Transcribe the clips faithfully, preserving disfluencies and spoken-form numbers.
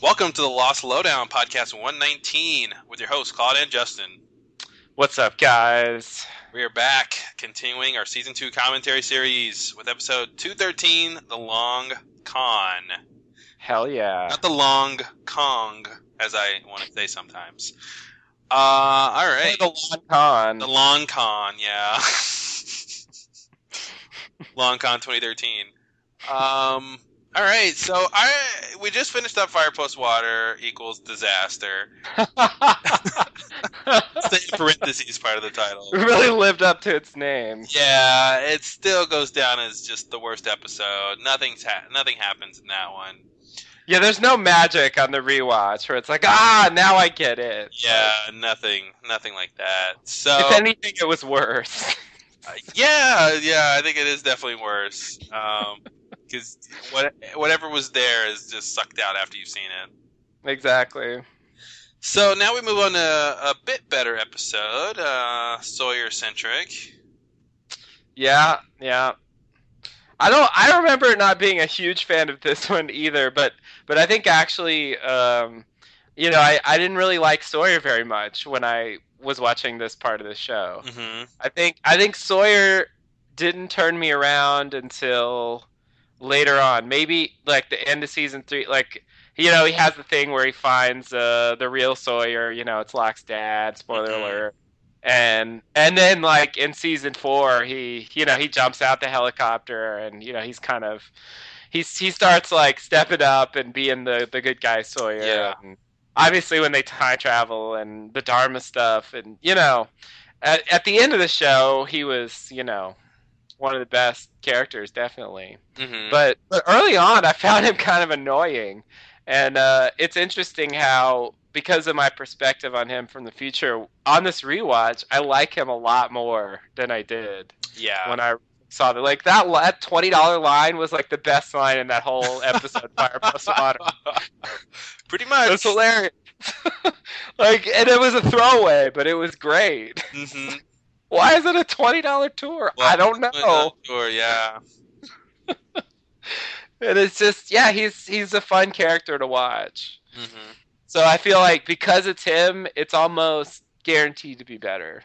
Welcome to the Lost Lowdown Podcast one nineteen with your hosts, Claude and Justin. What's up, guys? We are back, continuing our Season two commentary series with Episode two thirteen, The Long Con. Hell yeah. Not The Long Kong, as I want to say sometimes. Uh, all right. The Long Con. The Long Con, yeah. Long Con twenty thirteen. Um... All right, so I we just finished up Fire Plus Water equals Disaster. It's the parentheses part of the title. It really lived up to its name. Yeah, it still goes down as just the worst episode. Nothing's ha- nothing happens in that one. Yeah, there's no magic on the rewatch where it's like, ah, now I get it. Yeah, like, nothing, nothing like that. So if anything, it was worse. uh, yeah, yeah, I think it is definitely worse. Um... Because what, whatever was there is just sucked out after you've seen it. Exactly. So now we move on to a bit better episode, uh, Sawyer-centric. Yeah, yeah. I don't. I remember not being a huge fan of this one either, but but I think actually, um, you know, I, I didn't really like Sawyer very much when I was watching this part of the show. Mm-hmm. I think I think Sawyer didn't turn me around until later on, maybe like the end of season three, like, you know, he has the thing where he finds uh, the real Sawyer, you know, it's Locke's dad, spoiler mm-hmm. alert, and and then like in season four, he, you know, he jumps out the helicopter and, you know, he's kind of, he's he starts like stepping up and being the, the good guy Sawyer. Yeah. And obviously when they time travel and the Dharma stuff and, you know, at, at the end of the show, he was, you know, one of the best characters, definitely. Mm-hmm. But but early on, I found him kind of annoying. And uh, it's interesting how, because of my perspective on him from the future, on this rewatch, I like him a lot more than I did yeah. when I saw that. Like, that twenty dollar line was, like, the best line in that whole episode, Fire Plus Water. Pretty much. It was hilarious. Like, and it was a throwaway, but it was great. Mm-hmm. Why is it a twenty dollar tour? Well, I don't know. Tour, yeah. And it's just, yeah, he's he's a fun character to watch. Mm-hmm. So I feel like because it's him, it's almost guaranteed to be better.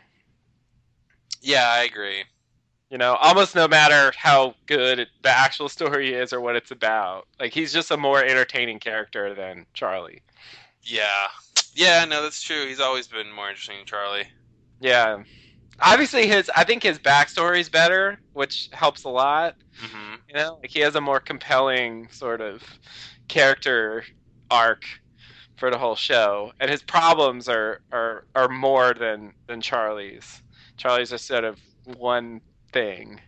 Yeah, I agree. You know, almost no matter how good it, the actual story is or what it's about. Like, he's just a more entertaining character than Charlie. Yeah. Yeah, no, that's true. He's always been more interesting than Charlie. Yeah. Obviously, his I think his backstory's better, which helps a lot. Mm-hmm. You know, like he has a more compelling sort of character arc for the whole show, and his problems are are, are more than, than Charlie's. Charlie's just sort of one thing,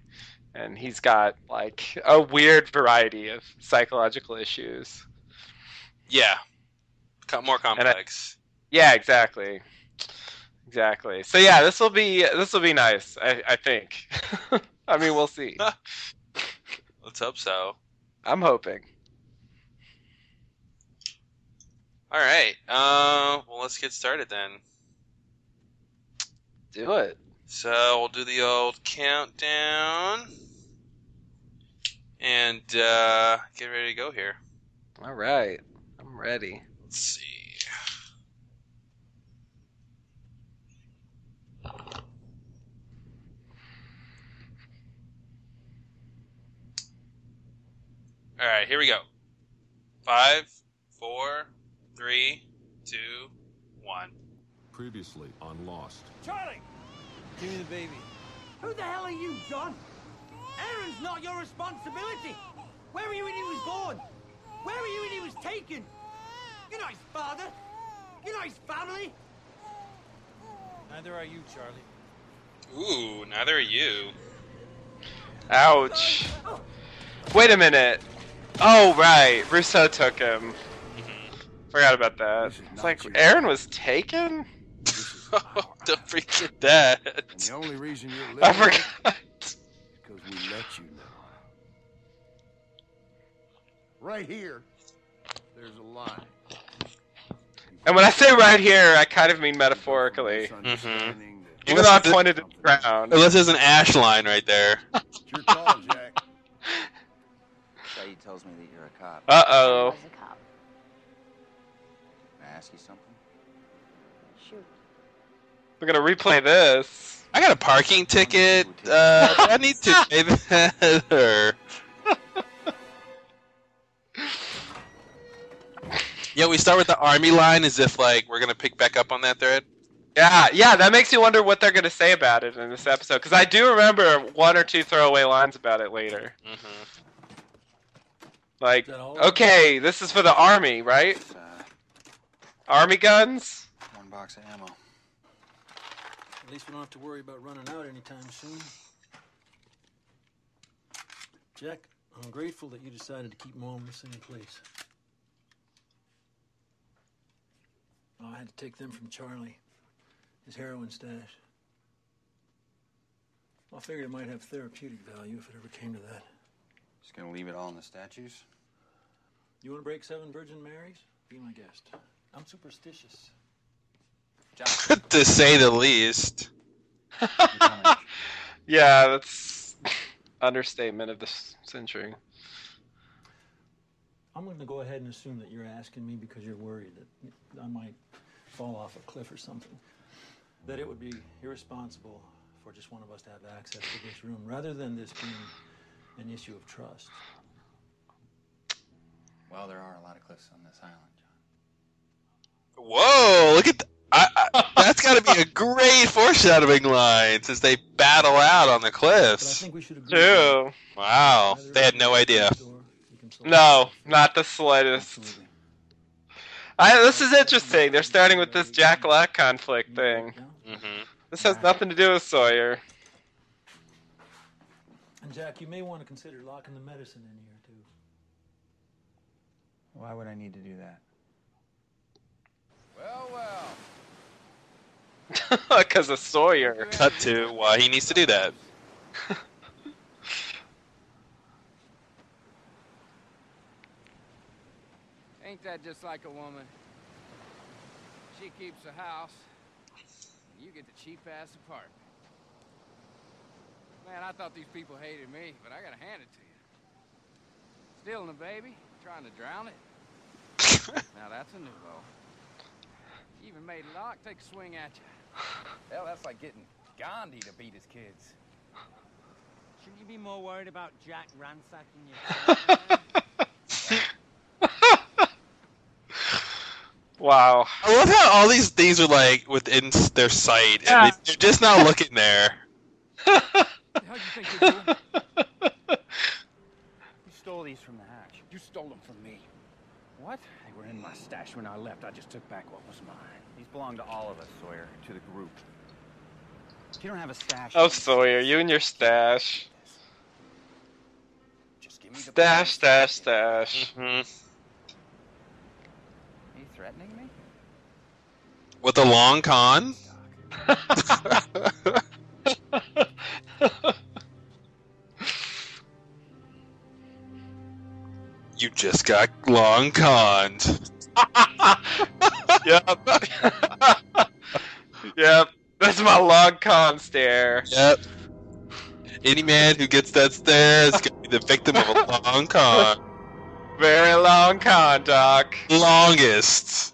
and he's got like a weird variety of psychological issues. Yeah, more complex. I, yeah, exactly. Exactly. So yeah, this will be this will be nice. I, I think. I mean, we'll see. Let's hope so. I'm hoping. All right. Uh, well, let's get started then. Do it. So we'll do the old countdown and uh, get ready to go here. All right. I'm ready. Let's see. All right, here we go. Five, four, three, two, one. Previously on Lost. Charlie! Give me the baby. Who the hell are you, John? Aaron's not your responsibility. Where were you when he was born? Where were you when he was taken? You're not his father. You're not his family. Neither are you, Charlie. Ooh, neither are you. Ouch. Oh. Wait a minute. Oh, right. Rousseau took him. Mm-hmm. Forgot about that. It's like, Aaron was taken? Oh, don't forget that. And the only reason you're living I forgot. Is because we let you know. Right here, there's a line. And when I say right here, I kind of mean metaphorically. Mm-hmm. Even though I pointed at the ground. Unless there's an ash line right there. It's your call, Jack. Saeed tells me that you're a cop. Uh-oh. I was a cop. ask you something? Shoot. We're gonna replay this. I got a parking ticket. Uh, I need to pay that. Yeah, we start with the army line as if like we're gonna pick back up on that thread. Yeah, yeah, that makes you wonder what they're gonna say about it in this episode, because I do remember one or two throwaway lines about it later. Mm-hmm. Like, okay, this is for the army, right? Uh, army guns. One box of ammo. At least we don't have to worry about running out anytime soon. Jack, I'm grateful that you decided to keep Mom in the same place. Oh, I had to take them from Charlie, his heroin stash. I figured it might have therapeutic value if it ever came to that. Just gonna leave it all in the statues? You wanna break seven Virgin Marys? Be my guest. I'm superstitious. To say the least. Yeah, that's understatement of the century. I'm going to go ahead and assume that you're asking me because you're worried that I might fall off a cliff or something. That it would be irresponsible for just one of us to have access to this room, rather than this being an issue of trust. Well, there are a lot of cliffs on this island, John. Whoa, look at... Th- I, I, that's got to be a great foreshadowing line, since they battle out on the cliffs. But I think we should agree. Ew. Wow, they had no idea. No, not the slightest. Absolutely. I, this is interesting. They're starting with this Jack Locke conflict thing. Mm-hmm. This has nothing to do with Sawyer. And Jack, you may want to consider locking the medicine in here too. Why would I need to do that? Well, well. Because of Sawyer. Cut to why he needs to do that. Ain't that just like a woman? She keeps a house, and you get the cheap-ass apartment. Man, I thought these people hated me, but I gotta hand it to you. Stealing a baby, trying to drown it. Now that's a new low. You even made Locke take a swing at you. Hell, that's like getting Gandhi to beat his kids. Shouldn't you be more worried about Jack ransacking your... Wow. I love how all these things are, like, within their sight. Yeah. And they're just not looking there. How'd you think you're doing? You stole these from the hatch. You stole them from me. What? They were in my stash when I left. I just took back what was mine. These belong to all of us, Sawyer. To the group. You don't have a stash. Oh, Sawyer, you and your stash. Just give me the stash, stash, stash. Mm-hmm. Threatening me? With a long con? You just got long conned. Yep. Yep. That's my long con stare. Yep. Any man who gets that stare is going to be the victim of a long con. Very long con, Doc. Longest.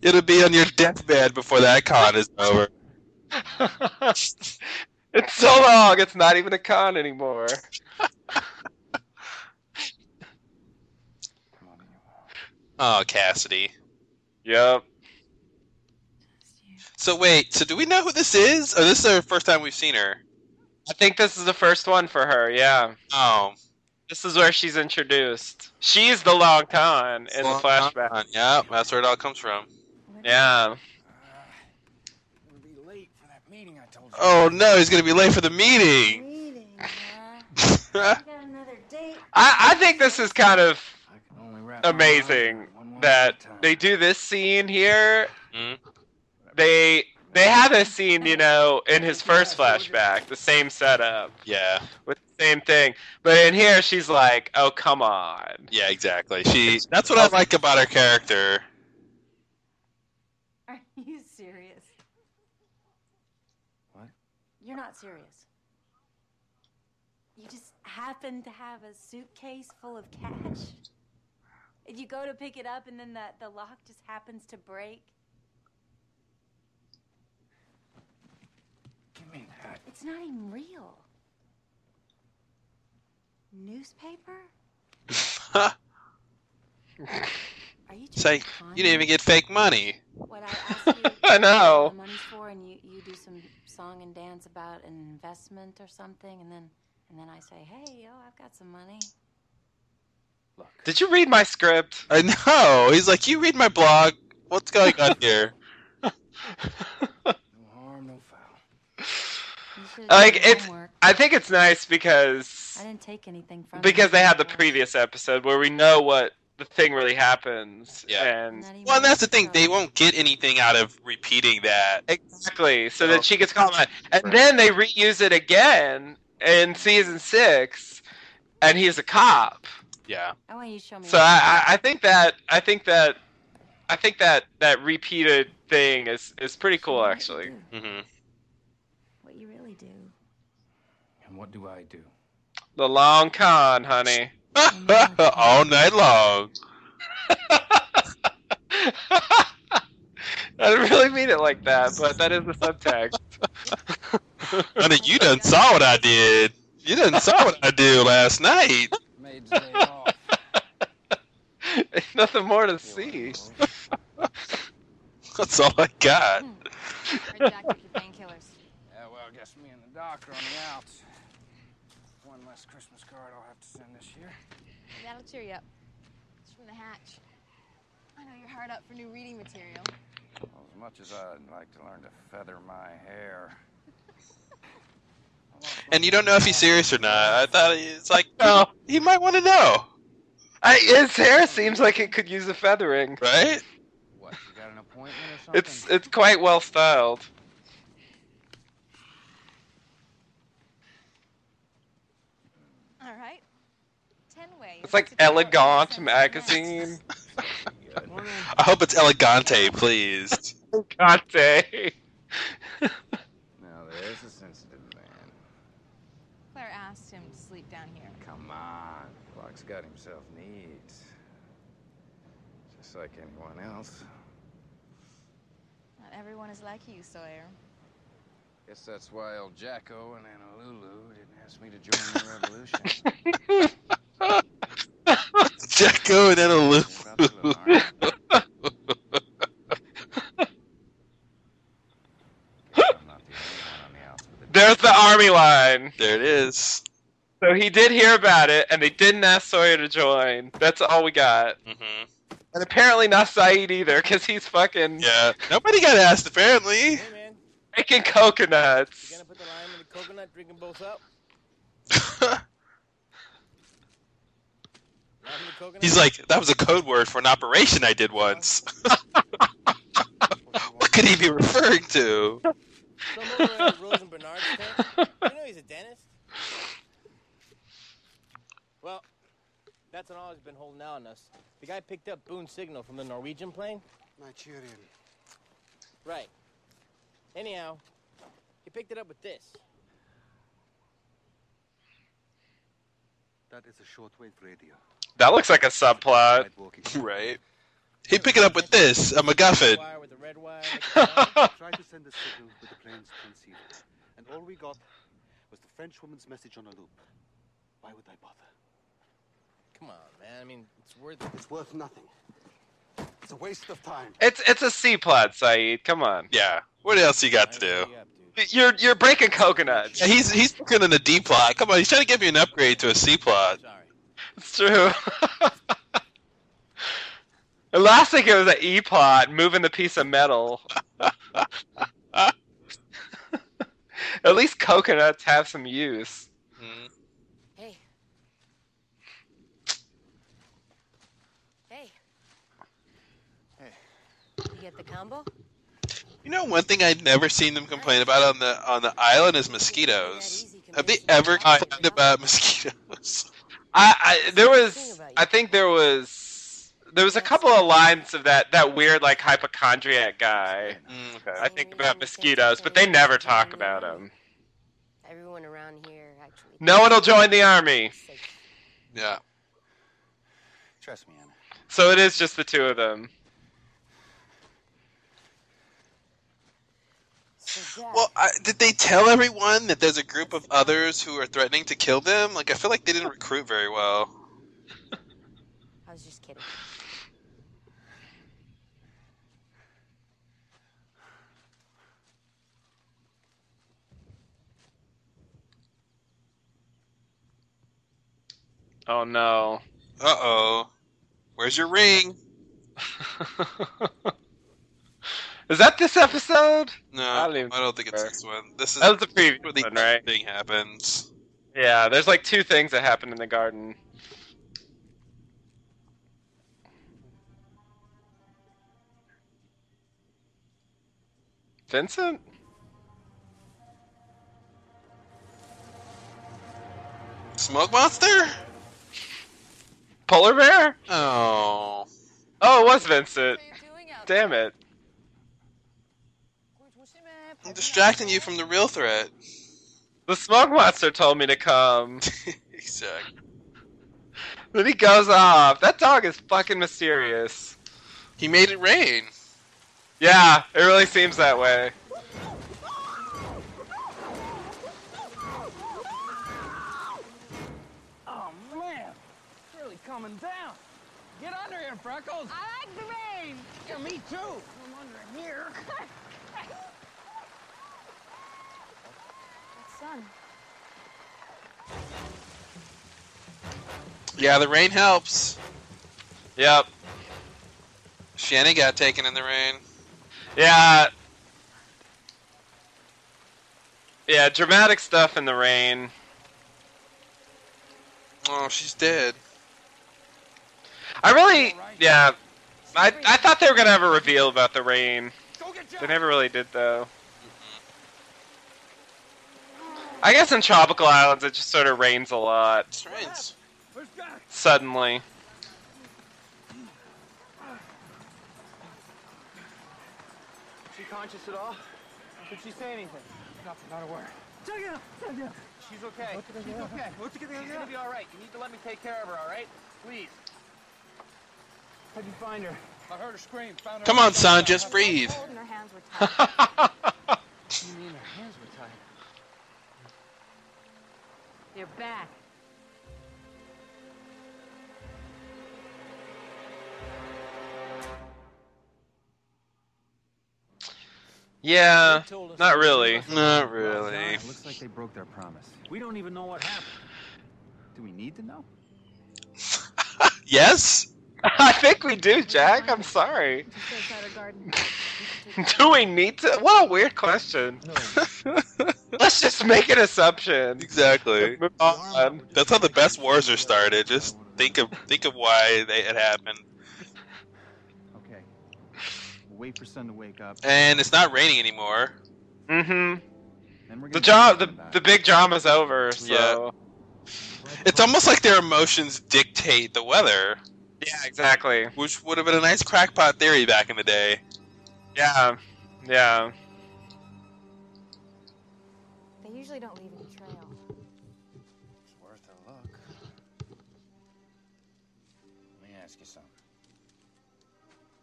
It'll be on your deathbed before that con is over. It's so long, it's not even a con anymore. Oh, Cassidy. Yep. So wait, so do we know who this is? Or this is the first time we've seen her? I think this is the first one for her, yeah. Oh. This is where she's introduced. She's the Long Con in long the flashback. Con. Yeah, that's where it all comes from. Yeah. Uh, be late for that meeting I told you. Oh no, he's gonna be late for the meeting. Meeting. Uh, got another date. I I think this is kind of amazing that they do this scene here. Mm-hmm. They. They had this scene, you know, in his first flashback, the same setup. Yeah. With the same thing. But in here, she's like, oh, come on. Yeah, exactly. She. That's what I like about her character. Are you serious? What? You're not serious. You just happen to have a suitcase full of cash? If you go to pick it up and then the, the lock just happens to break. Give me that. It's not even real. Newspaper? Are you it's like, you didn't even get fake money. What I asked you I know. The money's for, and you, you do some song and dance about an investment or something, and then and then I say, hey, yo, I've got some money. Look. Did you read my script? I know. He's like, you read my blog. What's going on here? No harm, no foul. Like it's. I think it's nice because I didn't take anything from because they had the previous episode where we know what. The thing really happens. Yeah. And well, and that's the thing. They won't get anything out of repeating that. Exactly. So oh. that she gets caught on. And right. then they reuse it again in season six, and he's a cop. Yeah. I want you to show me. So I, I think that I think that I think that that repeated thing is is pretty cool, actually. What you, mm-hmm. what you really do. And what do I do? The long con, honey. All night long. I didn't really mean it like that, but that is the subtext. I mean, you done saw what I did. You done saw what I did last night. There's nothing more to see. That's all I got. Where'd Jack get the painkillers? Yeah, well, I guess me and the doctor on the outs. One less Christmas card I'll have to send this year. That'll cheer you up. It's from the Hatch. I know you're hard up for new reading material. Well, as much as I'd like to learn to feather my hair. And you don't know if he's serious or not. I thought it's like, no, he might want to know. I, his hair seems like it could use a feathering. Right? What, you got an appointment or something? It's, it's quite well styled. It's like Elegant magazine. I hope it's Elegante, please. Elegante. Now there's a sensitive man. Claire asked him to sleep down here. Come on. Locke's got himself needs. Just like anyone else. Not everyone is like you, Sawyer. Guess that's why El Jacko and Ana Lulu didn't ask me to join the revolution. Jacko and Ana Lulu. There's the army line. There it is. So he did hear about it, and they didn't ask Sawyer to join. That's all we got. Mm-hmm. And apparently not Saeed either, because he's fucking... Yeah, nobody got asked, apparently. Hey, man. Making coconuts. You gonna put the lime in the coconut, drink them both up? He's like, that was a code word for an operation I did once. What could he be referring to? Someone Rose and Bernard's tent. You know he's a dentist. Well, that's an all he's been holding out on us. The guy picked up Boone's signal from the Norwegian plane. Nigerian. Right. Anyhow, he picked it up with this. That is a shortwave radio. That looks like a subplot. Right. He'd pick it up with this, a MacGuffin. Tried to send a signal with the plane's transceiver, and all we got was the French woman's message on a loop. Why would I bother? Come on, man. I mean, it's worth it. It's worth nothing. It's a waste of time. It's it's a C plot, Saeed. Come on. Yeah. What else you got to do? You're you're breaking coconuts. Yeah, he's he's looking in a D plot. Come on, he's trying to give you an upgrade to a C plot. Sorry. It's true. The last thing it was an E plot moving the piece of metal. At least coconuts have some use. Mm. Hey. Hey. Hey. You get the combo? You know, one thing I'd never seen them complain about on the on the island is mosquitoes. Have they ever complained about mosquitoes? I, I there was I think there was there was a couple of lines of that, that weird like hypochondriac guy. Mm, okay. I think about mosquitoes, but they never talk about them. Everyone around here actually. No one will join the army. Yeah. Trust me, Anna. So it is just the two of them. Well, I, did they tell everyone that there's a group of others who are threatening to kill them? Like, I feel like they didn't recruit very well. I was just kidding. Oh, no. Uh-oh. Where's your ring? Is that this episode? No, I don't, I don't think it's this one. This is that was the previous where the one, right? Thing happens. Yeah, there's like two things that happen in the garden. Vincent? Smoke monster? Polar bear? Oh. Oh, it was Vincent. Damn it. I'm distracting you from the real threat. The smoke monster told me to come. Exactly. Then he goes off. That dog is fucking mysterious. He made it rain. Yeah, it really seems that way. Oh, man. It's really coming down. Get under here, Freckles. I like the rain. Yeah, me too. I'm under here. Yeah, the rain helps. Yep. Shannon got taken in the rain. Yeah. Yeah, dramatic stuff in the rain. Oh, she's dead. I really, yeah. I, I thought they were going to have a reveal about the rain. They never really did, though. I guess in tropical islands it just sort of rains a lot. It rains. Suddenly. Is she conscious at all? Did she say anything? Not, not a word. She's okay. She's okay. She's gonna be all right. You need to let me take care of her, all right? Please. How'd you find her? I heard her scream. Found her. Come on, son. Just breathe. Her hands were tied. What do you mean her hands were tied? They're back. Yeah, not really. Not really. Looks like they broke their promise. We don't even know what happened. Do we need to know? Yes? I think we do, Jack. I'm sorry. Do we need to? What a weird question. No. Let's just make an assumption. Exactly. Um, that's how the best wars are started. Just think of think of why they had happened. Okay. We'll wait for Sun to wake up. And it's not raining anymore. Mm-hmm. The job, the the big drama's over. So. Yeah. It's almost like their emotions dictate the weather. Yeah, exactly. Which would have been a nice crackpot theory back in the day. Yeah, yeah. They usually don't leave any trail. It's worth a look. Let me ask you something.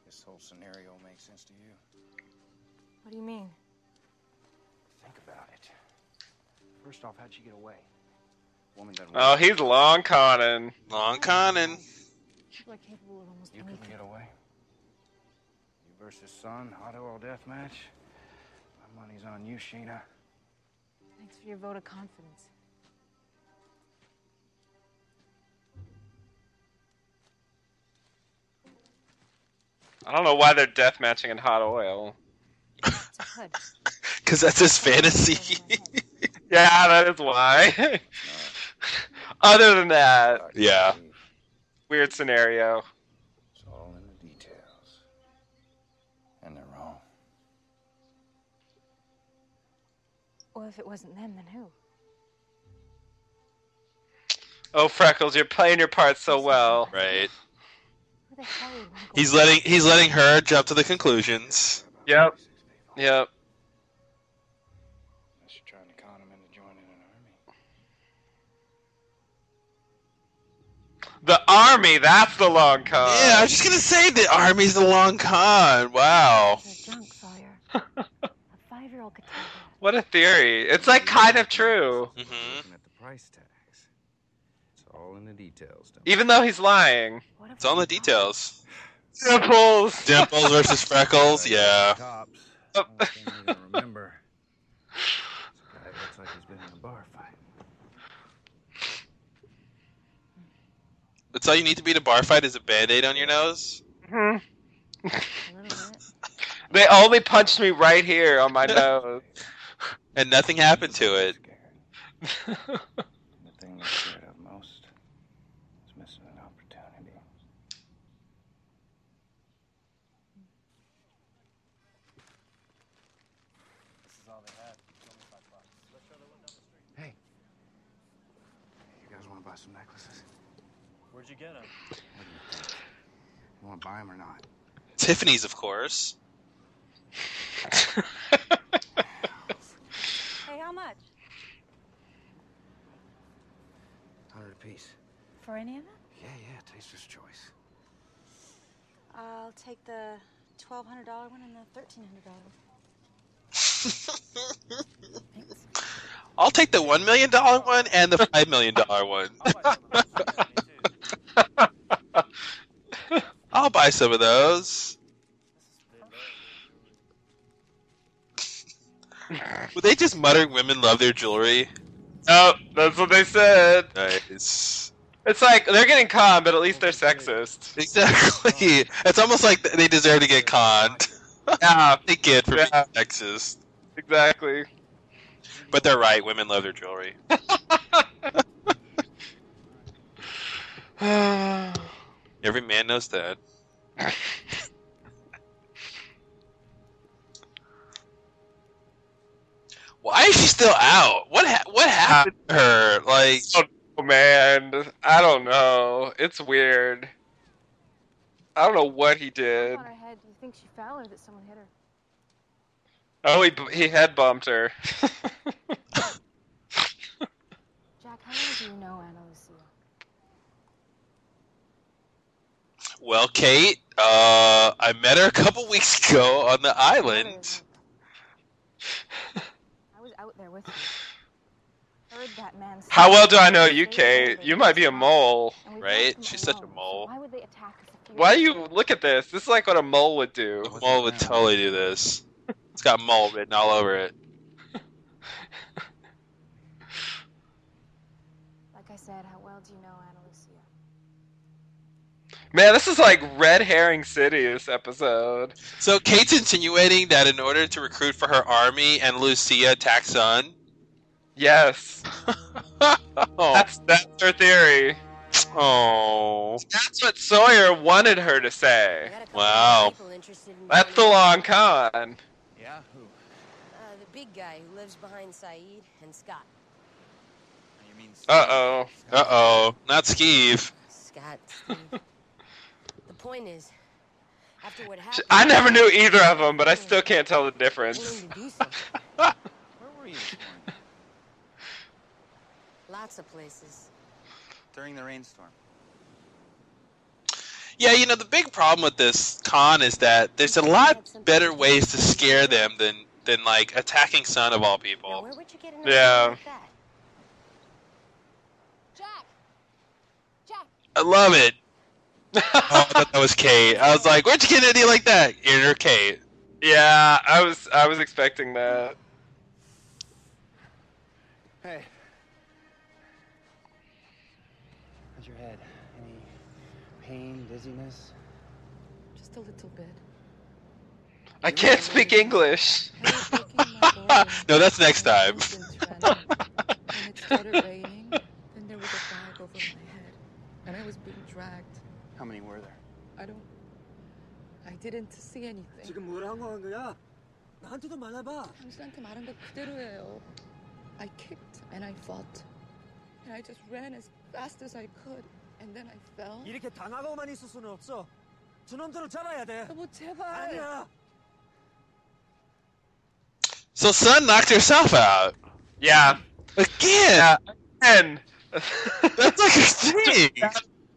This whole scenario makes sense to you. What do you mean? Think about it. First off, how'd she get away? Woman doesn't. Oh, he's long conning. Long conning. People are capable of almost anything. You couldn't get away. Versus Sun, hot oil death match. My money's on you, Sheena. Thanks for your vote of confidence. I don't know why they're death matching in hot oil. Because that's his fantasy. Yeah, that is why. Other than that, yeah. Weird scenario. Well, if it wasn't them, then who? Oh, Freckles, you're playing your part so well. Right. Who the hell is Michael? He's letting he's letting her jump to the conclusions. Yep. Yep. Unless you're trying to con him into joining an army. The army, that's the long con. Yeah, I was just going to say the army's the long con. Wow. You're drunk, Sawyer. A five-year-old could tell you. What a theory. It's, like, kind of true. Mm-hmm. At the price tags. It's all in the details. Even though he's lying. It's all in the details. Dimples. Dimples versus freckles, yeah. Cops. I can't even remember. This guy looks like he's been in a bar fight. That's all you need to beat a bar fight is a Band-Aid on your nose? Mm-hmm. They only punched me right here on my nose. And nothing happened to it. The thing you're scared of most is missing an opportunity. This is all they had. twenty-five bucks. Let's try to look down the street. Hey. You guys want to buy some necklaces? Where'd you get them? What do you think? You want to buy them or not? Tiffany's, of course. Hey, how much? Hundred apiece. For any of them? Yeah, yeah, taster's choice. I'll take the twelve hundred dollar one and the thirteen hundred dollar one. I'll take the one million dollar one and the five million dollar one. I'll buy some of those. Were they just muttering women love their jewelry? Oh, that's what they said. Nice. It's like, they're getting conned, but at least they're sexist. Exactly. It's almost like they deserve to get conned. Yeah, they get for yeah. being sexist. Exactly. But they're right, women love their jewelry. Every man knows that. Why is she still out? What ha- what happened to her? Like, oh man, I don't know. It's weird. I don't know what he did. On her head. Do you think she fell or that someone hit her? Oh, he he head bumped her. Jack, how many do you know Ana Lucia? Well, Kate, uh, I met her a couple weeks ago on the island. Out there with you. Heard that man. How well do I know you, Kate? You might be a mole, right? She's such a mole. Why would they attack us? Why do you look at this? This is like what a mole would do. A mole would totally do this. It's got mole written all over it. Like I said, how well do you know Ana Lucia? Man, this is like Red Herring City, this episode. So Kate's insinuating that in order to recruit for her army, Ana Lucia attacks Sun? Yes. Oh. That's that's her theory. Oh. That's what Sawyer wanted her to say. Wow. That's the long con. Yeah, who? Uh, the big guy who lives behind Saeed and Scott. You mean Steve? Uh-oh. Uh-oh. Not Skeeve. Scott, Steve. Point is, after what happened, I never knew either of them, but I still can't tell the difference. Where were you? Lots of places. During the rainstorm. Yeah, you know, the big problem with this con is that there's a lot better ways to scare them than, than like, attacking Sun of all people. Yeah. Jack! Jack! I love it. Oh, I thought that was Kate. I was like, where'd you get an idea like that? Inner Kate. Yeah, I was I was expecting that. Hey. How's your head? Any pain, dizziness? Just a little bit. I can't speak English. No, that's next time. When it started raining, then there was a bag over my head, and I was being dragged. How many were there? I don't... I didn't see anything. 지금 뭐라 한 거야? 나한테도 말해봐. 당신한테 말한 거 그대로예요. I kicked and I fought. And I just ran as fast as I could. And then I fell. 이렇게 당하고만 있을 수는 없어. 저놈들을 잡아야 돼. 여보, 제발. 아니야. So Sun knocked herself out. Yeah. Again. Yeah. Again. That's like a thing.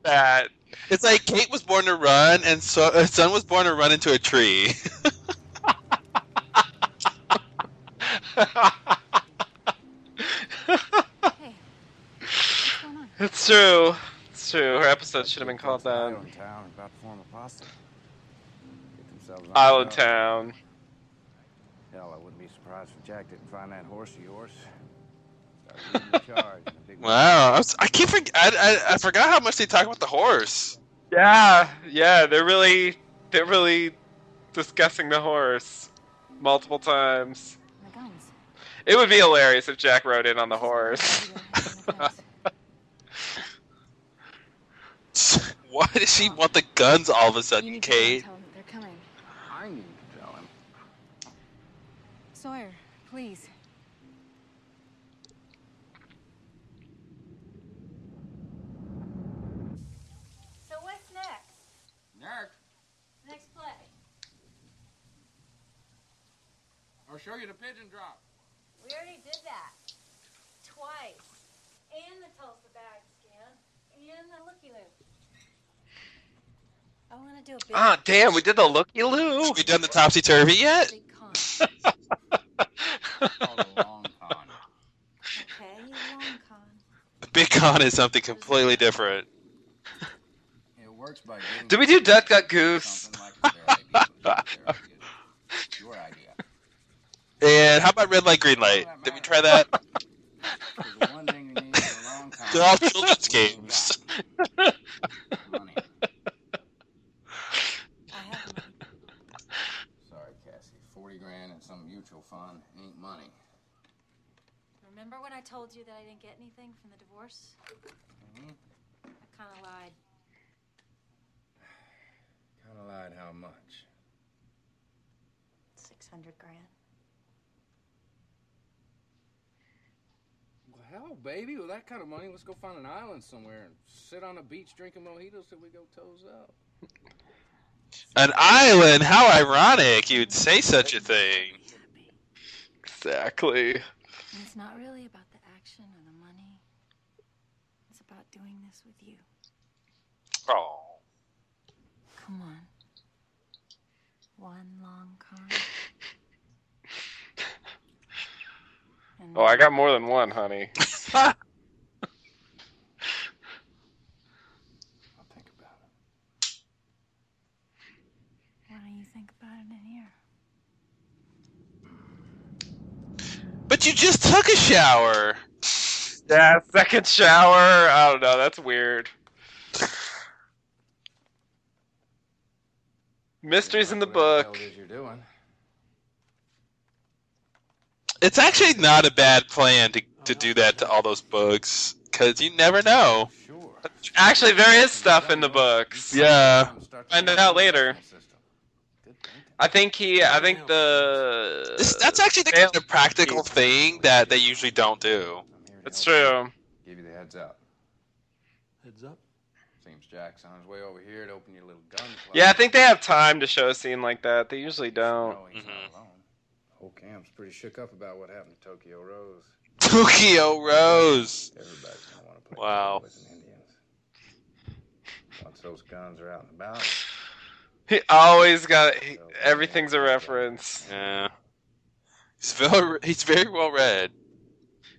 that. It's like Kate was born to run, and so, uh, Sun was born to run into a tree. Hey, what's going on? It's true. It's true. Her episode should have been called that. Out of town, about to form a posse. Out of town. Hell, I wouldn't be surprised if Jack didn't find that horse of yours. Wow, I, was, I keep forget, I, I I forgot how much they talk about the horse. Yeah, yeah, they're really they're really discussing the horse multiple times. My guns. It would be hilarious if Jack rode in on the horse. Why does she want the guns all of a sudden, Kate? Tell them they're coming. I need to tell him. Sawyer, please. Next play. I'll show you the pigeon drop. We already did that. Twice. And the Tulsa bag scan. And the looky-loo. I want to do a big... Ah, damn, we did the looky-loo? Have we done the topsy-turvy yet? It's called the long con. Okay, long con. The big con is something completely different. Did we do Duck Duck Goose? And how about Red Light, Green Light? Did we try that? They're all children's games. Sorry, Cassie. Forty grand in some mutual fund ain't money. Remember when I told you that I didn't get anything from the divorce? Mm-hmm. I kind of lied. Kind of lied how much? Six hundred grand. Well, hell, baby, with that kind of money, let's go find an island somewhere and sit on a beach drinking mojitos till we go toes up. An island? How ironic you'd say such a thing. Exactly. And it's not really about the action or the money. It's about doing this with you. Oh. Come on. One long con. Oh, I got more than one, honey. I'll think about it. Why don't you think about it in here? But you just took a shower. Yeah, second shower. I don't know. That's weird. Mysteries in the book. It's actually not a bad plan to to do that to all those books, because you never know. Actually, there is stuff in the books. Yeah, find it out later. I think he. I think the. This, that's actually the kind of practical thing that they usually don't do. That's true. Give you the heads up. Heads up. Jack's on his way over here to open your little gun club. Yeah, I think they have time to show a scene like that. They usually don't. Mm-hmm. The whole camp's pretty shook up about what happened to Tokyo Rose. Tokyo Rose! Everybody's gonna want to play wow. with the Indians. Once those guns are out and about. He always got he, everything's a reference. Yeah. He's very, he's very well read.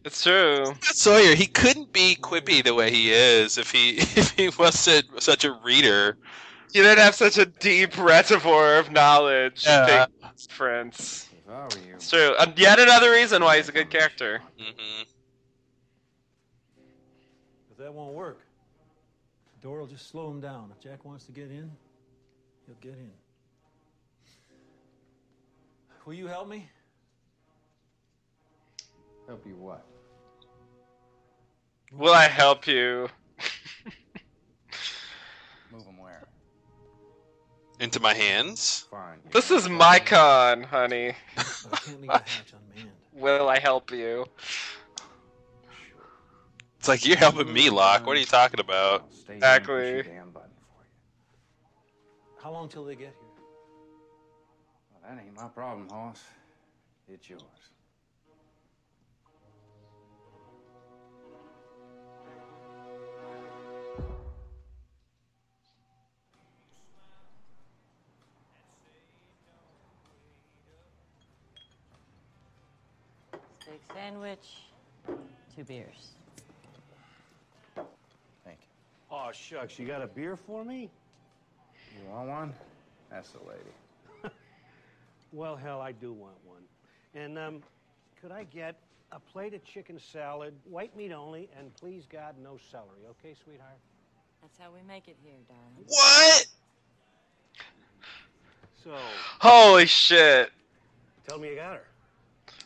It's true. Sawyer, he couldn't be quippy the way he is if he if he wasn't such a reader. He didn't have such a deep reservoir of knowledge. Yeah. Friends. It's true. Um, yet another reason why he's a good character. Mm-hmm. But that won't work. The door will just slow him down. If Jack wants to get in, he'll get in. Will you help me? Help you what? Will I help you? Move them where? Into my hands? Fine. This is my con, honey. But I can't leave the hatch unmanned. Will I help you? It's like, you're helping me, Locke. What are you talking about? Exactly. How long till they get here? Well, that ain't my problem, Hoss. It's yours. big sandwich, two beers. Thank you. Oh, shucks, you got a beer for me? You want one? That's the lady. Well, hell, I do want one. And um, could I get a plate of chicken salad, white meat only, and please God, no celery, okay, sweetheart? That's how we make it here, darling. What? So. Holy shit. Tell me you got her.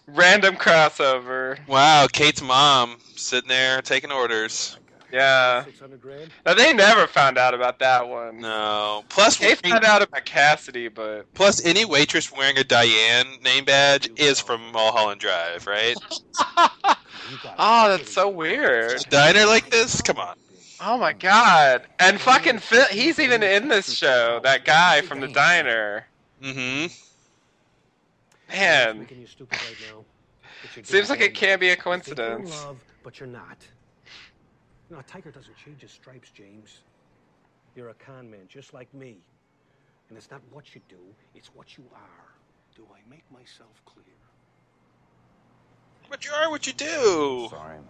Random crossover. Wow, Kate's mom sitting there taking orders. Oh yeah. six hundred grand? Now, they never found out about that one. No. Plus, they found out about Cassidy, but. Plus, any waitress wearing a Diane name badge is from Mulholland Drive, right? Oh, that's so weird. A diner like this? Come on. Oh my god. And fucking Phil, he's even in this show, that guy from the diner. Mm hmm. Man. Seems like it can't be a coincidence. You're in love, but you're not. No, a tiger doesn't change his stripes, James. You're a con man, just like me. And it's not what you do, it's what you are. Do I make myself clear? But you are what you do. Sorry, man.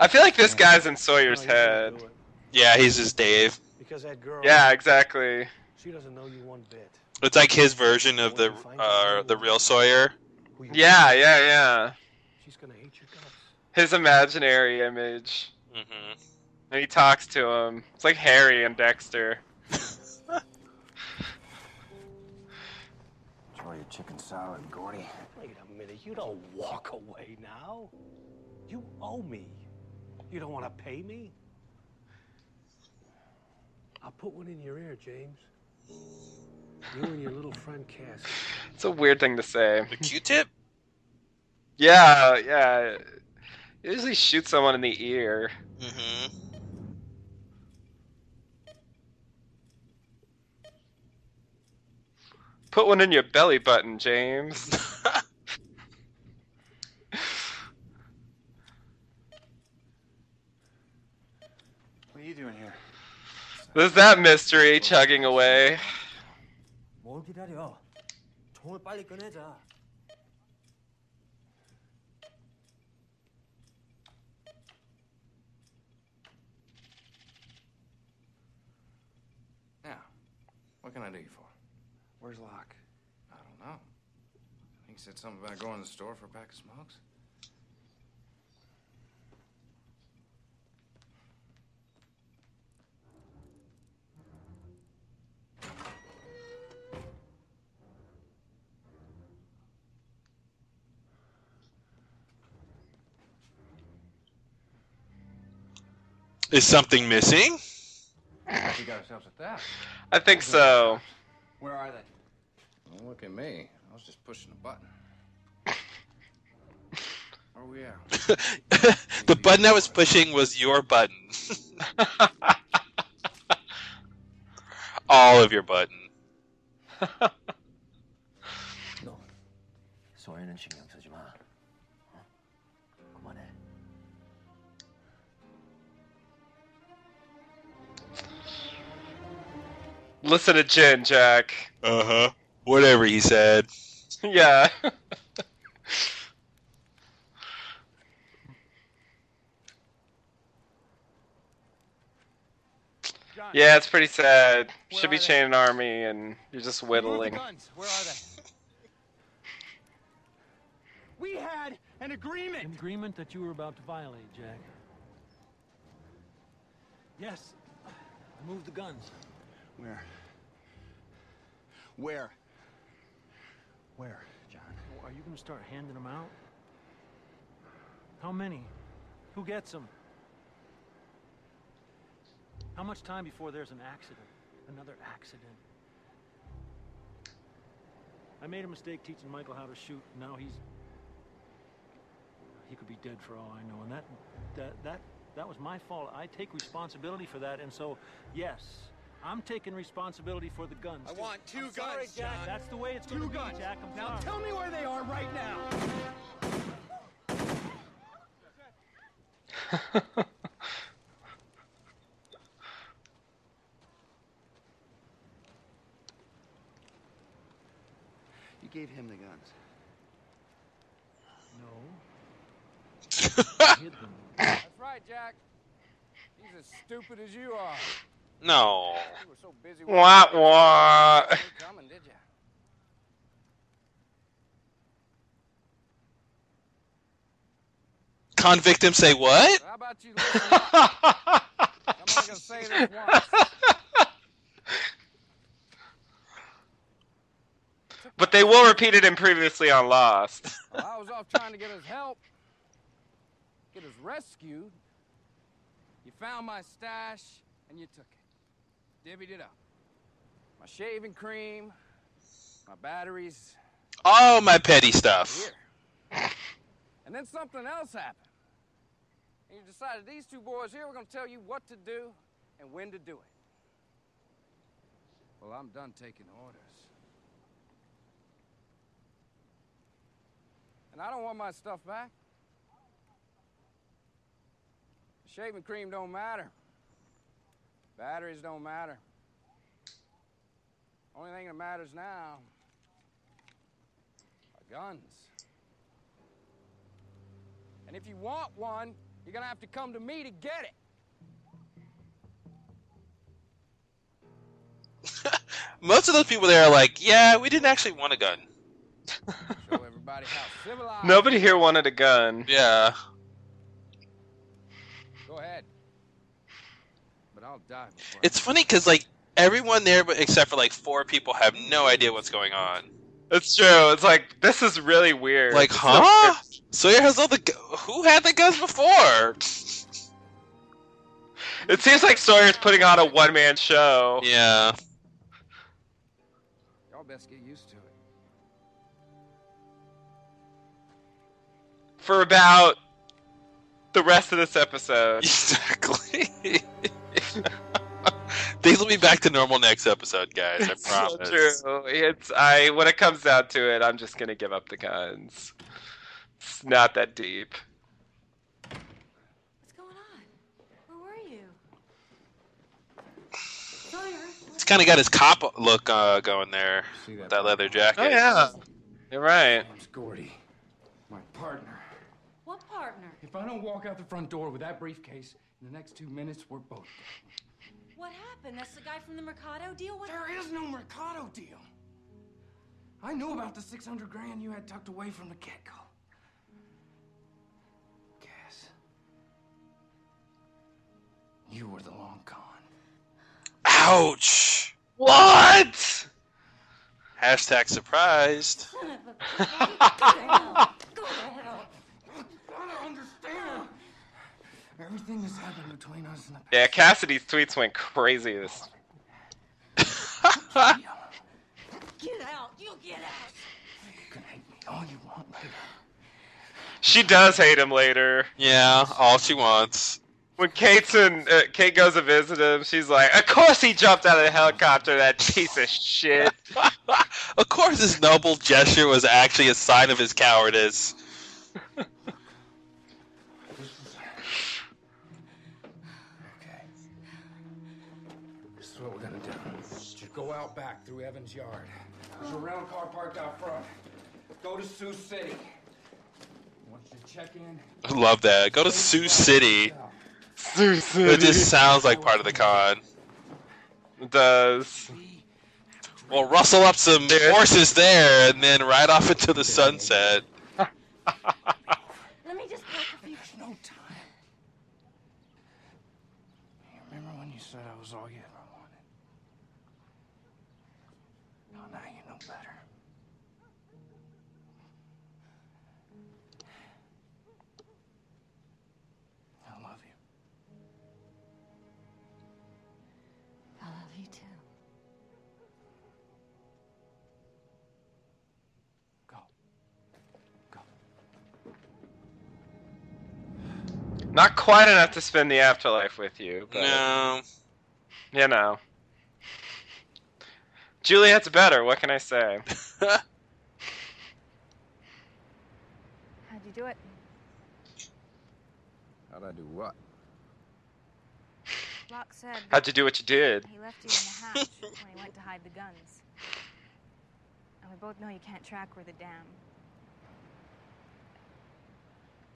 I feel like this guy's in Sawyer's no, head. Yeah, he's just Dave. Because that girl. Yeah, exactly. She doesn't know you one bit. It's like his version of the uh, the real Sawyer. Yeah, yeah, yeah. She's gonna hate your guts. His imaginary image. Mm-hmm. And he talks to him. It's like Harry and Dexter. Enjoy your chicken salad, Gordy. Wait a minute. You don't walk away now. You owe me. You don't want to pay me? I'll put one in your ear, James. You and your little friend Cass. It's a weird thing to say. The Q-tip? Yeah, yeah. You usually shoot someone in the ear. Mm-hmm. Put one in your belly button, James. What are you doing here? There's that mystery chugging away. Now, what can I do you for? Where's Locke? I don't know. He said something about going to the store for a pack of smokes. Is something missing? We got ourselves a theft. I think so. Where are they? Don't look at me. I was just pushing a button. Where are we at? The button I was pushing was your button. All of your button. No. Sorry, didn't you? Listen to Jin, Jack. Uh-huh. Whatever he said. Yeah. Yeah, it's pretty sad. Where Should be chained an army and you're just whittling. Where are they? We had an agreement. An agreement that you were about to violate, Jack. Yes. Move the guns. Where? Where? Where, John? Are you going to start handing them out? How many? Who gets them? How much time before there's an accident? Another accident? I made a mistake teaching Michael how to shoot. Now he's... He could be dead for all I know. And that... That... That, that was my fault. I take responsibility for that. And so, yes... I'm taking responsibility for the guns. I too. want two I'm guns, sorry, Jack. John. That's the way it's going to be, Jack. I'm now sorry. Tell me where they are right now. You gave him the guns. No. That's right, Jack. He's as stupid as you are. No. You were so busy with what? What? You weren't coming, did you? Convict him, say what? How about you listen up? I'm not going to say this once. But they will repeated him previously on Lost. Well, I was off trying to get his help. Get his rescued. You found my stash, and you took it. Divvied it up. My shaving cream, my batteries. All my petty stuff. Here. And then something else happened. And you decided these two boys here were going to tell you what to do and when to do it. Well, I'm done taking orders. And I don't want my stuff back. The shaving cream don't matter. Batteries don't matter. Only thing that matters now are guns. And if you want one, you're going to have to come to me to get it. Most of those people there are like, yeah, we didn't actually want a gun. Show everybody how civilized. Nobody here wanted a gun. Yeah. Go ahead. But I'll die before. It's funny because, like, everyone there except for, like, four people have no idea what's going on. It's true. It's like, this is really weird. Like, huh? Sawyer has all the... Gu- Who had the guns before? It seems like Sawyer's putting on a one-man show. Yeah. Y'all best get used to it. For about the rest of this episode. Exactly. Things will be back to normal next episode, guys. I promise. It's so true. It's I when it comes down to it, I'm just gonna give up the guns. It's not that deep. What's going on? Where were you? Sawyer. It's kind of got his cop look uh, going there. See that, with that leather jacket. Oh yeah. You're right. I'm Gordy, my partner. What partner? If I don't walk out the front door with that briefcase in the next two minutes, we're both dead. What happened? That's the guy from the Mercado deal? What there happened? Is no Mercado deal. I knew about the six hundred grand you had tucked away from the get-go. Cass, you were the long con. Ouch! What? Hashtag surprised. Go to hell. Go to hell. I don't understand. Everything that's happened between us and the past. Yeah, Cassidy's tweets went crazy. This. Get out! You get out! You can hate me all you want later. She does hate him later. Yeah, all she wants. When Kate's in, uh, Kate goes to visit him, she's like, "Of course he jumped out of the helicopter, that piece of shit." Of course, his noble gesture was actually a sign of his cowardice. Go out back through Evan's yard. There's a rental car parked out front. Go to Sioux City. Once you check in... I love that. Go to Sioux City. Sioux City. It just sounds like part of the con. It does. We'll rustle up some horses there and then ride off into the sunset. Let me just talk to you. There's no time. You remember when you said I was all you... Not quite enough to spend the afterlife with you, but no. You know. Juliet's better, what can I say? How'd you do it? How'd I do what? Locke said how'd you do what you did? He left you in the hatch when he went to hide the guns. And we both know you can't track where they're down.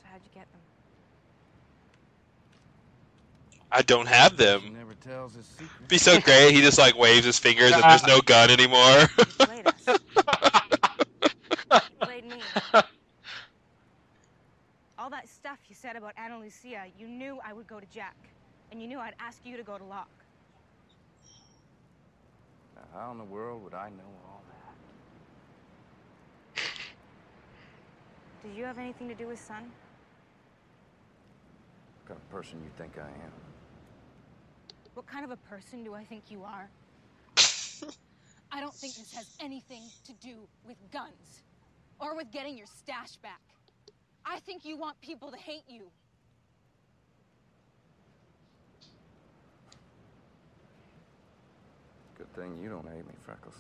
So how'd you get them? I don't have them. It'd be so great. He just like waves his fingers and there's no gun anymore. All that stuff you said about Ana Lucia, you knew I would go to Jack, and you knew I'd ask you to go to Locke. Now, how in the world would I know all that? Did you have anything to do with Sun? What kind of person you think I am? What kind of a person do I think you are? I don't think this has anything to do with guns or with getting your stash back. I think you want people to hate you. Good thing you don't hate me, Freckles.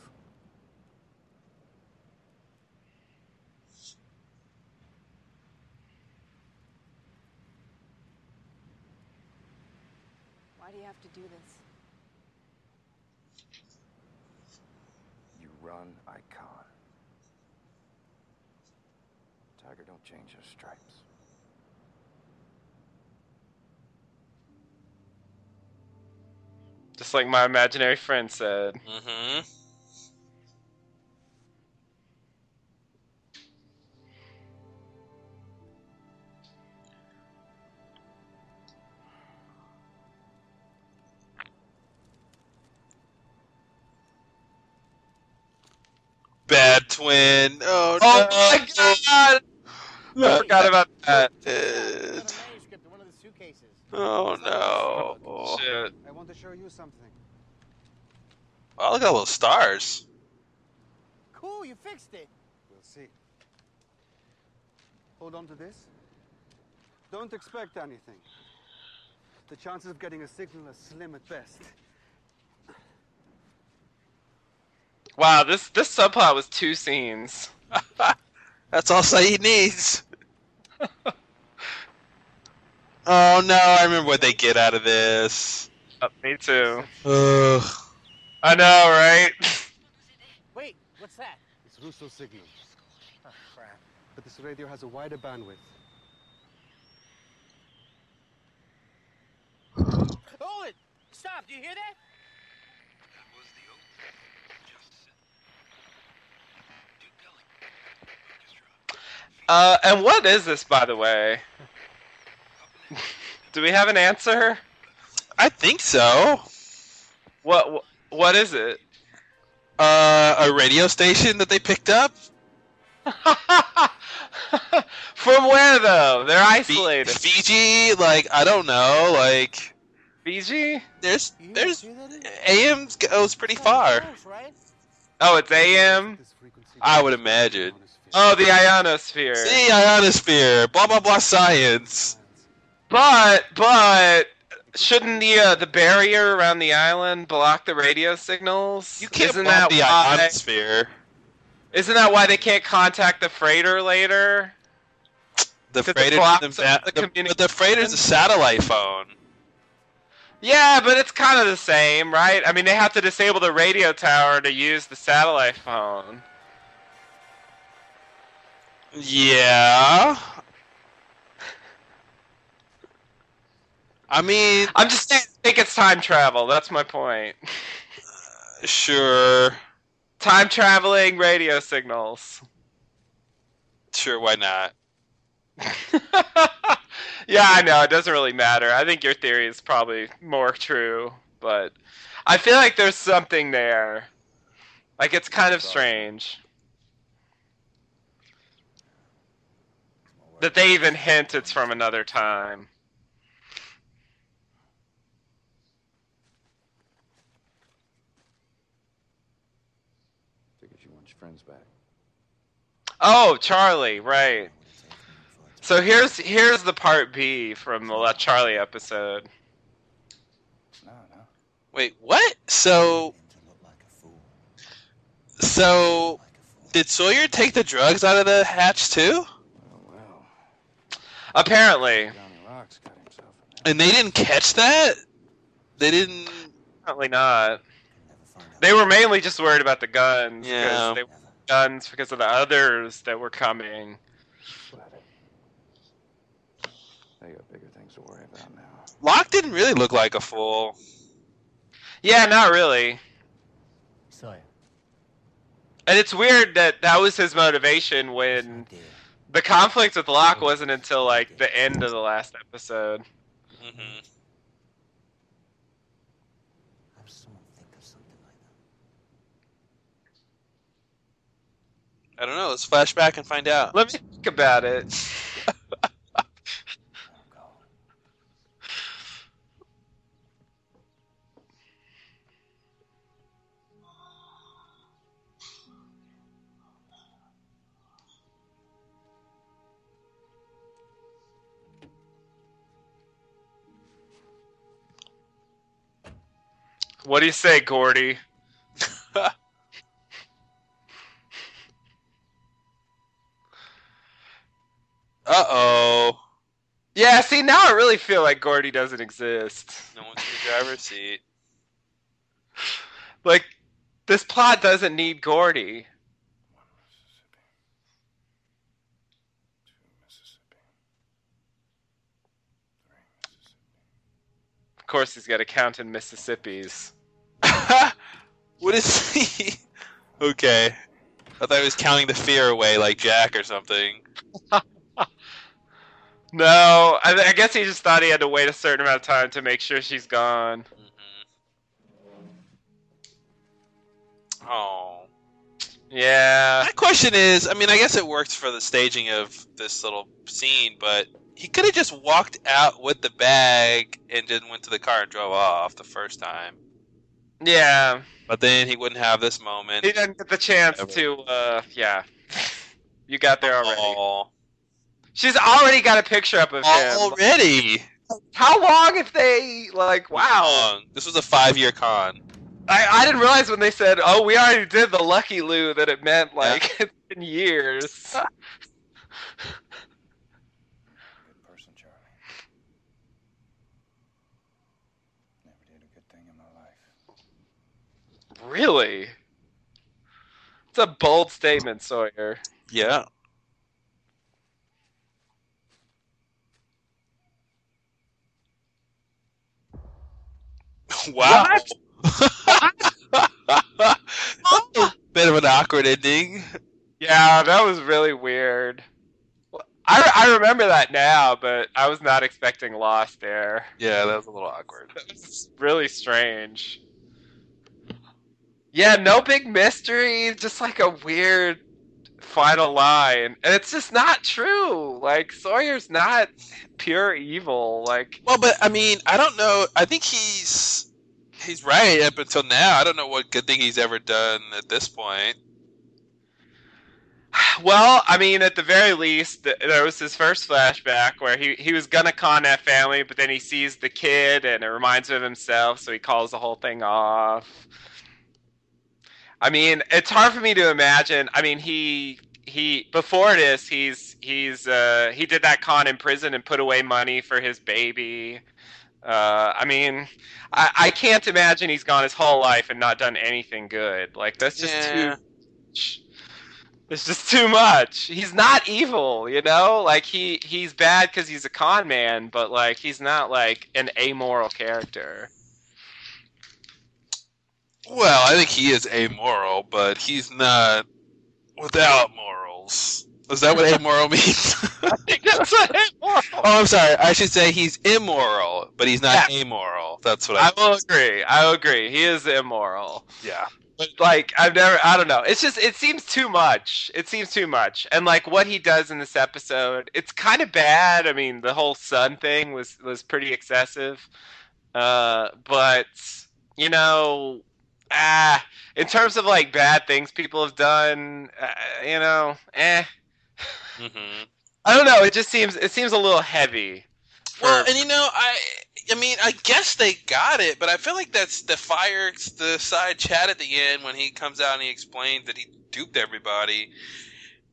Why do you have to do this? You run Icon. Tiger don't change their stripes. Just like my imaginary friend said. Mm-hmm. Bad twin. Oh, oh no. My God. I forgot about that. One of the suitcases. Oh no! Oh, shit! I want to show you something. Wow, look at all those stars. Cool, you fixed it. We'll see. Hold on to this. Don't expect anything. The chances of getting a signal are slim at best. Wow, this this subplot was two scenes. That's all Saeed needs. Oh no, I remember what they get out of this. Oh, me too. Ugh. I know, right? Wait, what's that? It's Rousseau signal. Oh, crap. But this radio has a wider bandwidth. Hold it! Stop, do you hear that? Uh, and what is this, by the way? Do we have an answer? I think so. What What is it? Uh, a radio station that they picked up? From where, though? They're isolated. F- Fiji? Like, I don't know. Like... Fiji? There's... there's A M goes pretty far. Oh, it's A M? I would imagine. Oh, the ionosphere. The ionosphere. Blah, blah, blah, science. But, but, shouldn't the uh, the barrier around the island block the radio signals? You can't Isn't block that the why... ionosphere. Isn't that why they can't contact the freighter later? The freighter, the, the, the, the, the freighter's a satellite phone. Yeah, but it's kind of the same, right? I mean, they have to disable the radio tower to use the satellite phone. Yeah. I mean... I'm just saying, I think it's time travel. That's my point. Uh, sure. Time traveling radio signals. Sure, why not? Yeah, I know. It doesn't really matter. I think your theory is probably more true, but I feel like there's something there. Like, it's kind of strange. That they even hint it's from another time. Figured you want your friends back. Oh, Charlie, right. So here's here's the part B from the Charlie episode. No, no. Wait, what? So So did Sawyer take the drugs out of the hatch too? Apparently. And they didn't catch that? They didn't... Apparently not. They were mainly just worried about the guns. Yeah. They were guns because of the others that were coming. They got bigger things to worry about now. Locke didn't really look like a fool. Yeah, not really. Sawyer. And it's weird that that was his motivation when the conflict with Locke wasn't until, like, the end of the last episode. Mm-hmm. I don't know. Let's flash back and find out. Let me think about it. What do you say, Gordy? Uh-oh. Yeah, see, now I really feel like Gordy doesn't exist. No one's in the driver's seat. Like, this plot doesn't need Gordy. One Mississippi. Two Mississippi. Three Mississippi. Of course he's got to count in Mississippis. What is he? Okay. I thought he was counting the fear away like Jack or something. No, I, I guess he just thought he had to wait a certain amount of time to make sure she's gone. Mm-hmm. Oh. Yeah. My question is, I mean, I guess it worked for the staging of this little scene, but he could have just walked out with the bag and then went to the car and drove off the first time. Yeah. But then he wouldn't have this moment. He didn't get the chance Ever. to, uh, yeah. You got there already. Oh. She's already got a picture up of him. Already? How long if they, like, wow. This was a five-year con. I, I didn't realize when they said, oh, we already did the Lucky Lou, that it meant, like, yeah. It's been years. Good person, Charlie. Never did a good thing in my life. Really? It's a bold statement, Sawyer. Yeah. Wow. Bit of an awkward ending. Yeah, that was really weird. I, I remember that now, but I was not expecting Lost there. Yeah, that was a little awkward. That was really strange. Yeah, no big mystery, just like a weird final line, and it's just not true. Like, Sawyer's not pure evil. Like, well, but I mean, I don't know. I think he's he's right up until now. I don't know what good thing he's ever done at this point. Well, I mean, at the very least, there was his first flashback where he he was gonna con that family, but then he sees the kid and it reminds him of himself, so he calls the whole thing off. I mean, it's hard for me to imagine. I mean, he he before this, he's he's uh, he did that con in prison and put away money for his baby. Uh, I mean, I, I can't imagine he's gone his whole life and not done anything good. Like, that's just yeah. too much. It's just too much. He's not evil, you know. Like, he he's bad because he's a con man, but like he's not like an amoral character. Well, I think he is amoral, but he's not without morals. Is that what amoral means? I think that's what amoral. Oh, I'm sorry. I should say he's immoral, but he's not yeah. amoral. That's what I. I mean. will agree. I will agree. He is immoral. Yeah, but like I've never. I don't know. It's just it seems too much. It seems too much, and like what he does in this episode, it's kind of bad. I mean, the whole Sun thing was was pretty excessive, uh, but you know. Ah, in terms of like bad things people have done, uh, you know, eh. Mm-hmm. I don't know. It just seems it seems a little heavy. For... Well, and you know, I I mean, I guess they got it, but I feel like that's the fire the side chat at the end when he comes out and he explains that he duped everybody.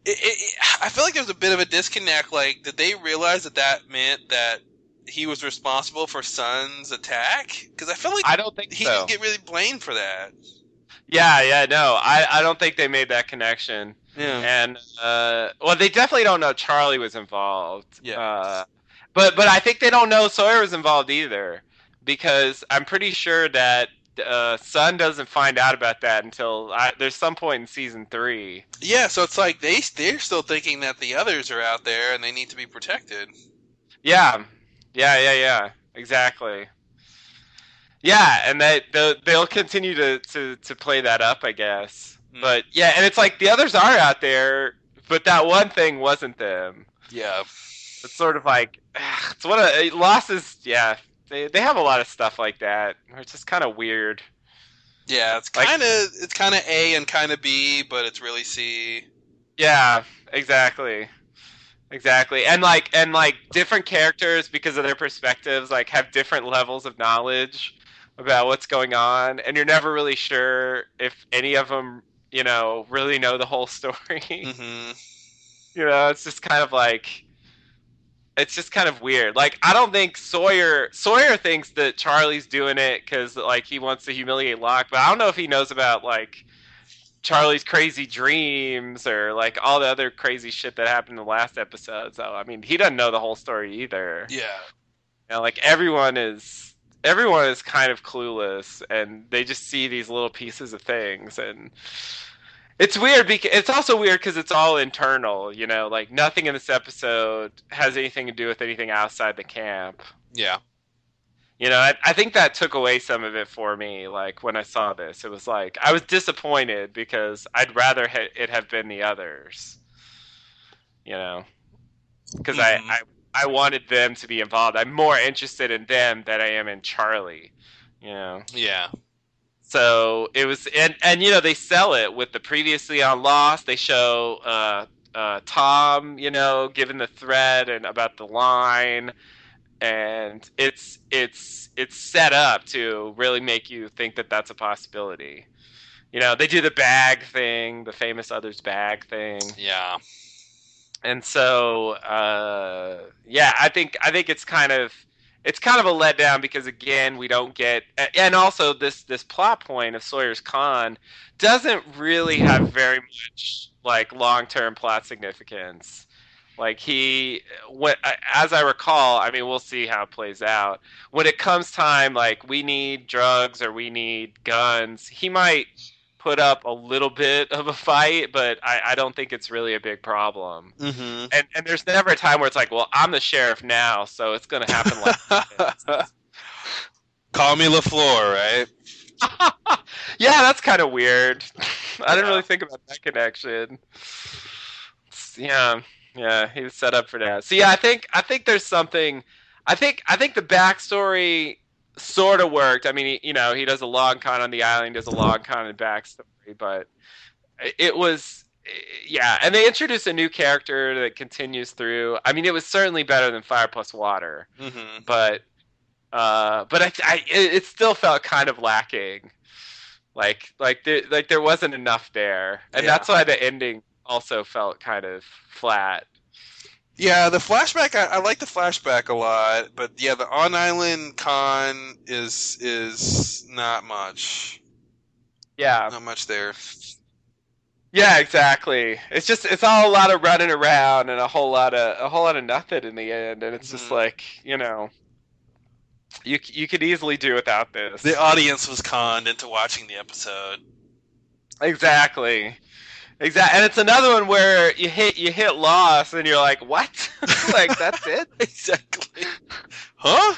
It, it, it, I feel like there's a bit of a disconnect. Like, did they realize that that meant that? He was responsible for Sun's attack? Because I feel like I don't think he so. didn't get really blamed for that. Yeah, yeah, no. I, I don't think they made that connection. Yeah. And, uh, well, they definitely don't know Charlie was involved. Yeah. Uh, But but I think they don't know Sawyer was involved either, because I'm pretty sure that uh, Sun doesn't find out about that until I, there's some point in season three. Yeah, so it's like they they're still thinking that the others are out there and they need to be protected. Yeah, yeah, yeah, yeah, exactly. Yeah, and that they'll, they'll continue to, to, to play that up, I guess. Mm. But yeah, and it's like the others are out there, but that one thing wasn't them. Yeah. It's sort of like, ugh, it's one of losses. Yeah, they they have a lot of stuff like that. It's just kind of weird. Yeah, it's kind of like, it's kind of A and kind of B, but it's really C. Yeah, exactly, exactly. And like and like different characters, because of their perspectives, like have different levels of knowledge about what's going on, and you're never really sure if any of them, you know, really know the whole story. Mm-hmm. You know, it's just kind of like. It's just kind of weird. Like, I don't think Sawyer... Sawyer thinks that Charlie's doing it because, like, he wants to humiliate Locke. But I don't know if he knows about, like, Charlie's crazy dreams or, like, all the other crazy shit that happened in the last episode. So, I mean, he doesn't know the whole story either. Yeah. You know, like, everyone is... Everyone is kind of clueless. And they just see these little pieces of things. And... It's weird because it's also weird because it's all internal, you know, like nothing in this episode has anything to do with anything outside the camp. Yeah. You know, I, I think that took away some of it for me. Like when I saw this, it was like I was disappointed because I'd rather ha- it have been the others, you know, because mm-hmm. I, I, I wanted them to be involved. I'm more interested in them than I am in Charlie, you know? Yeah. So it was, and, and you know, they sell it with the previously on Lost. They show uh, uh, Tom, you know, given the thread and about the line, and it's it's it's set up to really make you think that that's a possibility. You know, they do the bag thing, the famous others bag thing. Yeah. And so, uh, yeah, I think I think it's kind of. It's kind of a letdown because, again, we don't get... And also, this, this plot point of Sawyer's Con doesn't really have very much, like, long-term plot significance. Like, he... When, as I recall, I mean, we'll see how it plays out. When it comes time, like, we need drugs or we need guns, he might put up a little bit of a fight, but I, I don't think it's really a big problem. Mm-hmm. And and there's never a time where it's like, well, I'm the sheriff now, so it's going to happen like this. Call me LaFleur, right? Yeah, that's kind of weird. Yeah. I didn't really think about that connection. Yeah, yeah, he was set up for that. So yeah, I think I think there's something. I think I think the backstory. Sort of worked. I mean, he, you know, he does a long con on the island, does a long con in backstory, but it was, yeah. And they introduced a new character that continues through. I mean, it was certainly better than Fire Plus Water, mm-hmm. but uh, but I, I, it still felt kind of lacking. Like like there, like there wasn't enough there, and yeah. That's why the ending also felt kind of flat. Yeah, the flashback, I, I like the flashback a lot, but yeah, the on-island con is is not much. Yeah. Not much there. Yeah, exactly. It's just, it's all a lot of running around and a whole lot of, a whole lot of nothing in the end, and it's mm-hmm. just like, you know, you you could easily do without this. The audience was conned into watching the episode. Exactly. Exactly, and it's another one where you hit you hit loss, and you're like, "What? Like that's it? Exactly? Huh?"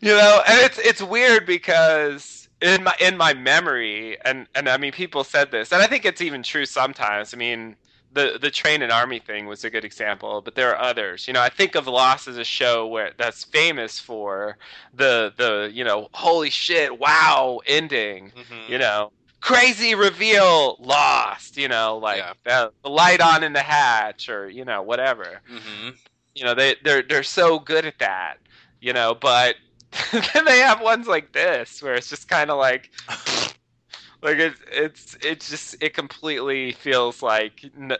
You know, and it's it's weird because in my in my memory, and, and I mean, people said this, and I think it's even true sometimes. I mean, the the train and army thing was a good example, but there are others. You know, I think of Lost as a show where that's famous for the the you know, holy shit, wow ending. Mm-hmm. You know. Crazy reveal, Lost, you know, like yeah. uh, the light on in the hatch or, you know, whatever. Mm-hmm. You know, they, they're they're so good at that, you know, but then they have ones like this where it's just kind of like, like it, it's, it's just, it completely feels like n-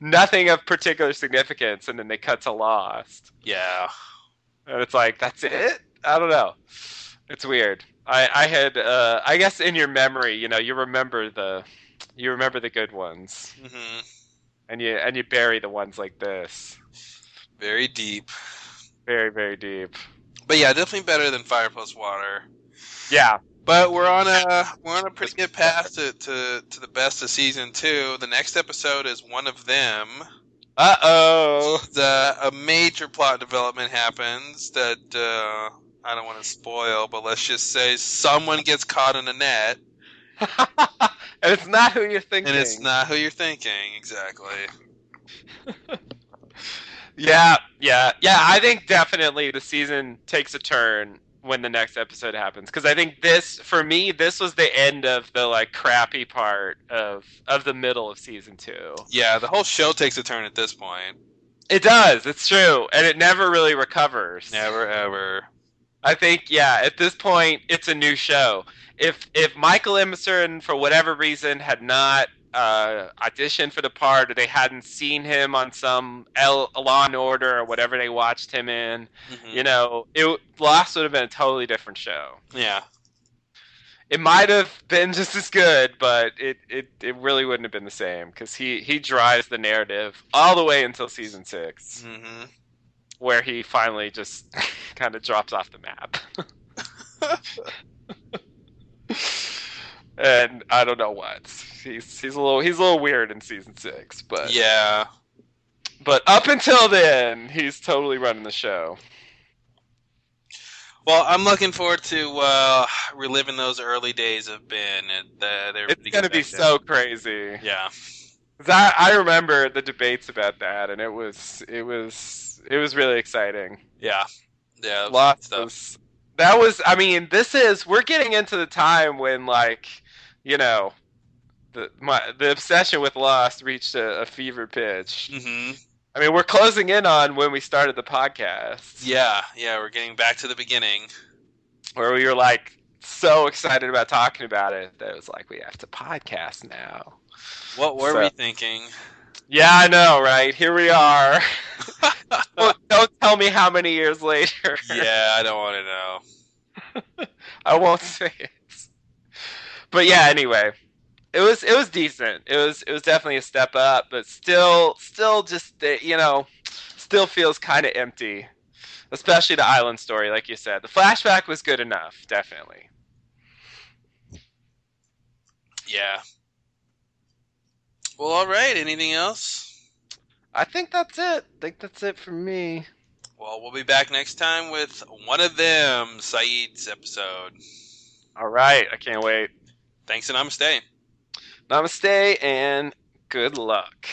nothing of particular significance and then they cut to Lost. Yeah. And it's like, that's it? I don't know. It's weird. I, I had, uh, I guess, in your memory, you know, you remember the, you remember the good ones, mm-hmm. and you and you bury the ones like this. Very deep. Very, very deep. But yeah, definitely better than Fire Plus Water. Yeah. But we're on a we're on a pretty good path to, to, to the best of season two. The next episode is one of them. Uh oh! The a major plot development happens that uh, I don't want to spoil, but let's just say someone gets caught in a net, and it's not who you're thinking. And it's not who you're thinking exactly. yeah, yeah, yeah. I think definitely the season takes a turn when the next episode happens, because I think this, for me, this was the end of the like crappy part of of the middle of season two. Yeah, the whole show takes a turn at this point. It does. It's true, and it never really recovers. Never ever. I think yeah. At this point, it's a new show. If if Michael Emerson for whatever reason had not uh, auditioned for the part, or they hadn't seen him on some L- Law and Order or whatever they watched him in, mm-hmm. you know, it Lost would have been a totally different show. Yeah, it might have been just as good, but it, it, it really wouldn't have been the same, because he he drives the narrative all the way until season six, mm-hmm. where he finally just kind of drops off the map. And I don't know what he's he's a little he's a little weird in season six, but yeah, but up until then he's totally running the show. Well, I'm looking forward to uh, reliving those early days of Ben. And, uh, they're it's gonna be so crazy. Yeah, I I remember the debates about that, and it was it was it was really exciting. Yeah, yeah, lots of. That was, I mean, this is, we're getting into the time when, like, you know, the my, the obsession with Lost reached a, a fever pitch. Mm-hmm. I mean, we're closing in on when we started the podcast. Yeah, yeah, we're getting back to the beginning. Where we were, like, so excited about talking about it that it was like, we have to podcast now. What were so, we thinking? Yeah, I know, right? Here we are. Well, don't tell me how many years later. Yeah, I don't want to know. I won't say it. But yeah, anyway, it was it was decent. It was it was definitely a step up, but still still just you know still feels kind of empty, especially the island story, like you said. The flashback was good enough, definitely. Yeah. Well, all right. Anything else? I think that's it. I think that's it for me. Well, we'll be back next time with one of them, Saeed's episode. All right. I can't wait. Thanks and namaste. Namaste and good luck.